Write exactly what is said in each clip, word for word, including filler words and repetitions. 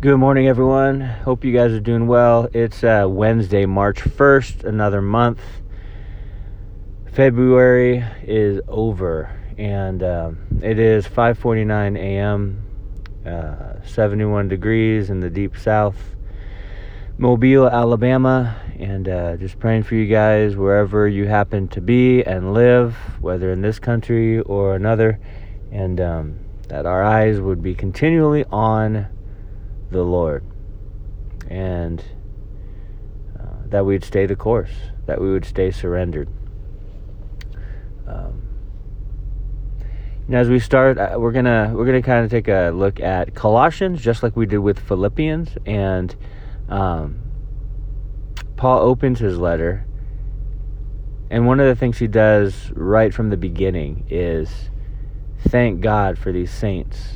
Good morning, everyone. Hope you guys are doing well. It's uh, Wednesday, March first, another month. February is over, and um, it is five forty-nine a.m., uh, seventy-one degrees in the deep south, Mobile, Alabama, and uh, just praying for you guys wherever you happen to be and live, whether in this country or another, and um, that our eyes would be continually on the Lord, and uh, that we'd stay the course, that we would stay surrendered. Um, and as we start, we're gonna we're gonna kind of take a look at Colossians, just like we did with Philippians, and um, Paul opens his letter, and one of the things he does right from the beginning is thank God for these saints,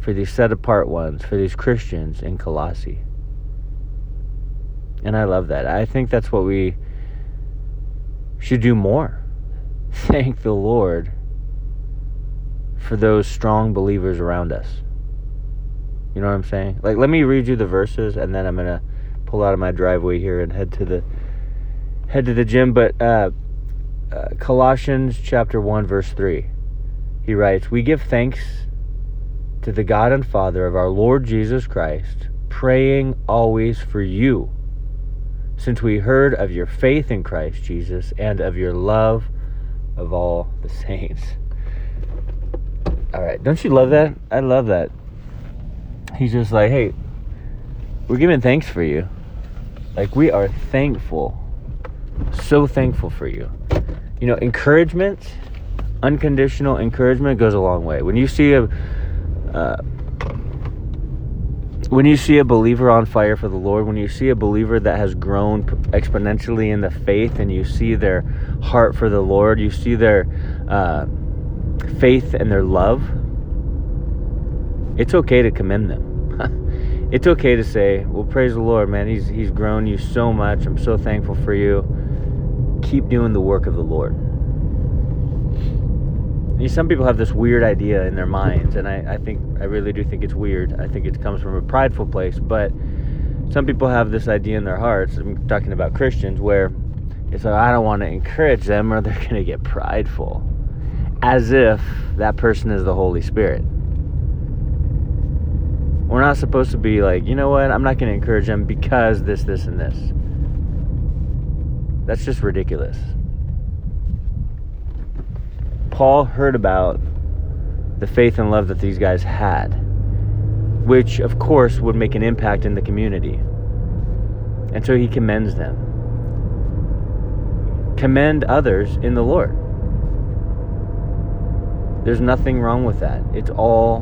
for these set-apart ones, for these Christians in Colossae. And I love that. I think that's what we should do more. Thank the Lord for those strong believers around us. You know what I'm saying? Like, let me read you the verses, and then I'm going to pull out of my driveway here and head to the head to the gym. But uh, uh, Colossians chapter one, verse three, he writes, "We give thanks to the God and Father of our Lord Jesus Christ, praying always for you, since we heard of your faith in Christ Jesus and of your love of all the saints." All right, don't you love that? I love that. He's just like, hey, we're giving thanks for you. Like, we are thankful, so thankful for you. You know, encouragement, unconditional encouragement goes a long way. When you see a Uh, when you see a believer on fire for the Lord, when you see a believer that has grown exponentially in the faith, and you see their heart for the Lord, you see their uh, faith and their love, it's okay to commend them. It's okay to say, well, praise the Lord, man. He's, he's grown you so much. I'm so thankful for you. Keep doing the work of the Lord. Some people have this weird idea in their minds, and I, I think I really do think it's weird. I think it comes from a prideful place, but some people have this idea in their hearts. I'm talking about Christians, where it's like, I don't want to encourage them or they're going to get prideful, as if that person is the Holy Spirit. We're not supposed to be like, you know what, I'm not going to encourage them because this, this, and this. That's just ridiculous. Paul heard about the faith and love that these guys had, which, of course, would make an impact in the community. And so he commends them. Commend others in the Lord. There's nothing wrong with that. It's all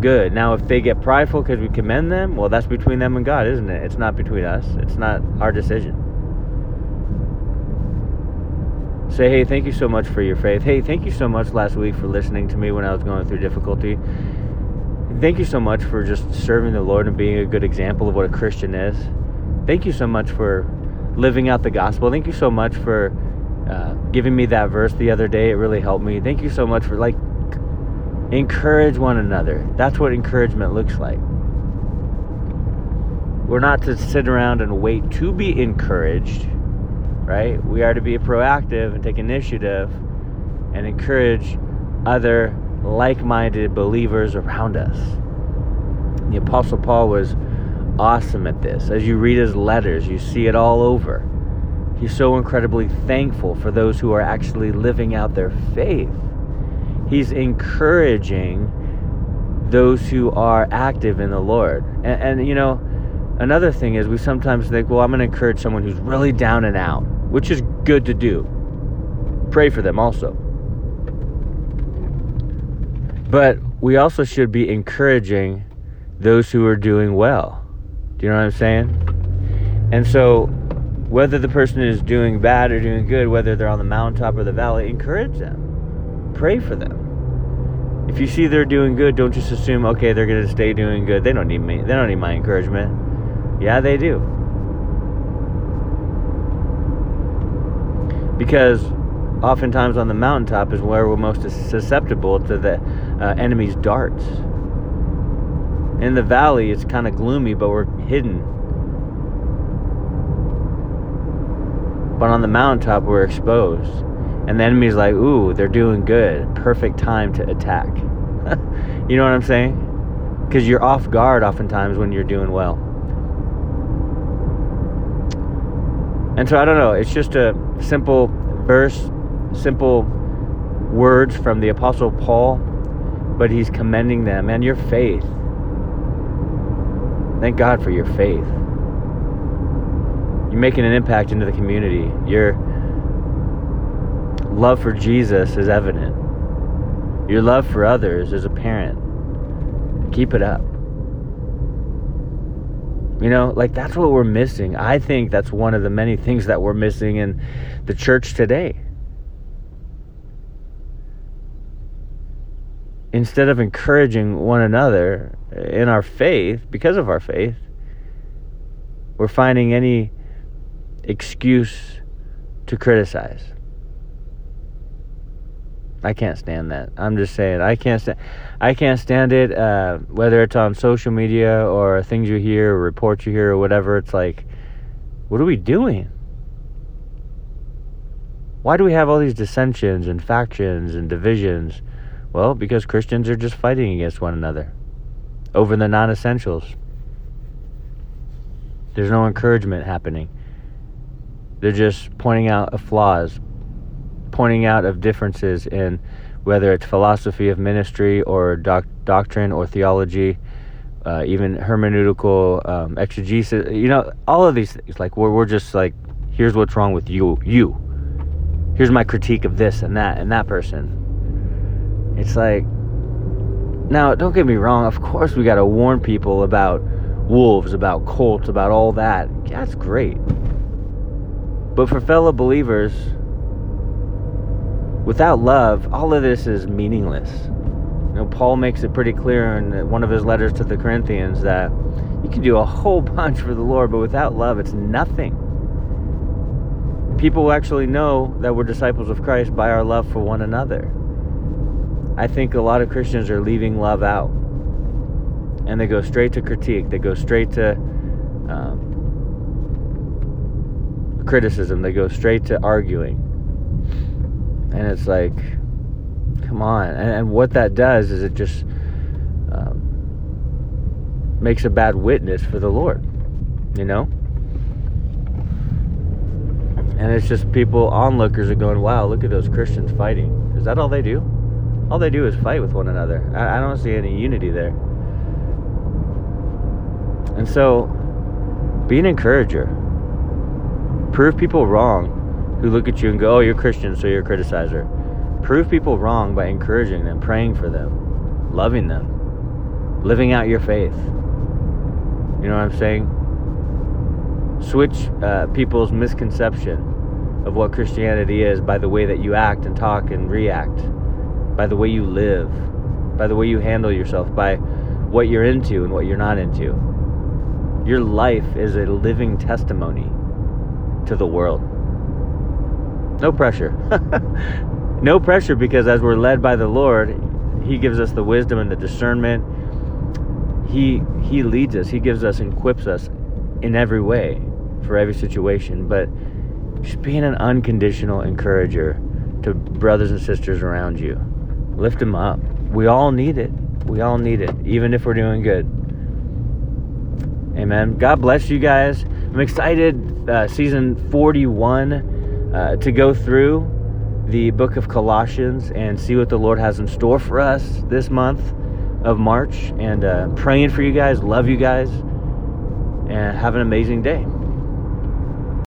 good. Now, if they get prideful because we commend them, well, that's between them and God, isn't it? It's not between us. It's not our decision. Say, hey, thank you so much for your faith. Hey, thank you so much last week for listening to me when I was going through difficulty. And thank you so much for just serving the Lord and being a good example of what a Christian is. Thank you so much for living out the gospel. Thank you so much for uh, giving me that verse the other day. It really helped me. Thank you so much for, like, encourage one another. That's what encouragement looks like. We're not to sit around and wait to be encouraged, right? We are to be proactive and take initiative and encourage other like-minded believers around us. The Apostle Paul was awesome at this. As you read his letters, you see it all over. He's so incredibly thankful for those who are actually living out their faith. He's encouraging those who are active in the Lord. And, and you know, another thing is we sometimes think, well, I'm going to encourage someone who's really down and out, which is good to do. Pray for them also. But we also should be encouraging those who are doing well. Do you know what I'm saying? And so whether the person is doing bad or doing good, whether they're on the mountaintop or the valley, encourage them. Pray for them. If you see they're doing good, don't just assume, okay, they're going to stay doing good. They don't need me. They don't need my encouragement. Yeah, they do. Because oftentimes on the mountaintop is where we're most susceptible to the uh, enemy's darts. in the valley, it's kind of gloomy, but we're hidden. But on the mountaintop, we're exposed. And the enemy's like, ooh, they're doing good. Perfect time to attack. You know what I'm saying? Because you're off guard oftentimes when you're doing well. And so I don't know. It's just a simple verse, simple words from the Apostle Paul. But he's commending them. And your faith. Thank God for your faith. You're making an impact into the community. Your love for Jesus is evident. Your love for others is apparent. Keep it up. You know, like that's what we're missing. I think that's one of the many things that we're missing in the church today. Instead of encouraging one another in our faith, because of our faith, we're finding any excuse to criticize. I can't stand that. I'm just saying, I can't stand, I can't stand it. Uh, whether it's on social media or things you hear, or reports you hear, or whatever, it's like, what are we doing? Why do we have all these dissensions and factions and divisions? Well, because Christians are just fighting against one another over the non-essentials. There's no encouragement happening. They're just pointing out of flaws, pointing out of differences in whether it's philosophy of ministry or doc- doctrine or theology, uh, even hermeneutical um, exegesis. You know, all of these things. Like we're we're just like, here's what's wrong with you. You. Here's my critique of this and that and that person. It's like, now, don't get me wrong. Of course we got to warn people about wolves, about cults, about all that. That's great. But for fellow believers, without love, all of this is meaningless. You know, Paul makes it pretty clear in one of his letters to the Corinthians that you can do a whole bunch for the Lord, but without love, it's nothing. People will actually know that we're disciples of Christ by our love for one another. I think a lot of Christians are leaving love out. And they go straight to critique. They go straight to um, criticism. They go straight to arguing. And it's like, come on. And, and what that does is it just um, makes a bad witness for the Lord. You know? And it's just people, onlookers are going, wow, look at those Christians fighting. Is that all they do? All they do is fight with one another. I, I don't see any unity there. And so, be an encourager. Prove people wrong who look at you and go, oh, you're Christian, so you're a criticizer. Prove people wrong by encouraging them, praying for them, loving them, living out your faith. You know what I'm saying? Switch uh, people's misconception of what Christianity is by the way that you act and talk and react. By the way you live, by the way you handle yourself, by what you're into and what you're not into. Your life is a living testimony to the world. No pressure. No pressure, because as we're led by the Lord, He gives us the wisdom and the discernment. He He leads us. He gives us and equips us in every way for every situation. But just being an unconditional encourager to brothers and sisters around you. Lift them up. We all need it. We all need it, even if we're doing good. Amen. God bless you guys. I'm excited, uh, season forty-one, uh, to go through the book of Colossians and see what the Lord has in store for us this month of March. And uh, praying for you guys. Love you guys. And have an amazing day.